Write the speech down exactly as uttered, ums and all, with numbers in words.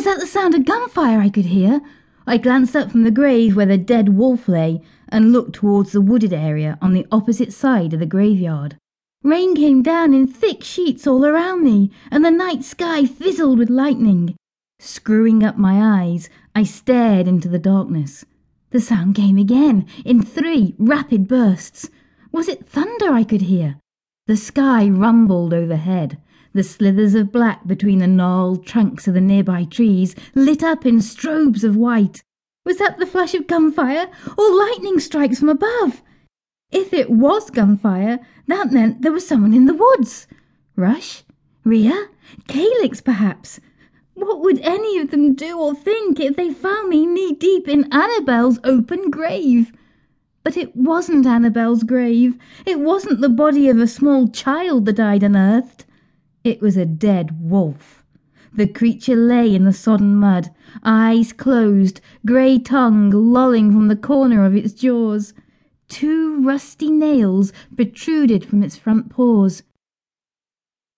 was at the sound of gunfire I could hear. I glanced up from the grave where the dead wolf lay and looked towards the wooded area on the opposite side of the graveyard. Rain came down in thick sheets all around me, and the night sky fizzled with lightning. Screwing up my eyes, I stared into the darkness. The sound came again, in three rapid bursts. Was it thunder I could hear? The sky rumbled overhead. The slithers of black between the gnarled trunks of the nearby trees lit up in strobes of white. Was that the flash of gunfire, or lightning strikes from above? If it was gunfire, that meant there was someone in the woods. Rush? Rhea? Calix, perhaps? What would any of them do or think if they found me knee-deep in Annabel's open grave? But it wasn't Annabel's grave. It wasn't the body of a small child that I'd unearthed. It was a dead wolf. The creature lay in the sodden mud, eyes closed, grey tongue lolling from the corner of its jaws. Two rusty nails protruded from its front paws.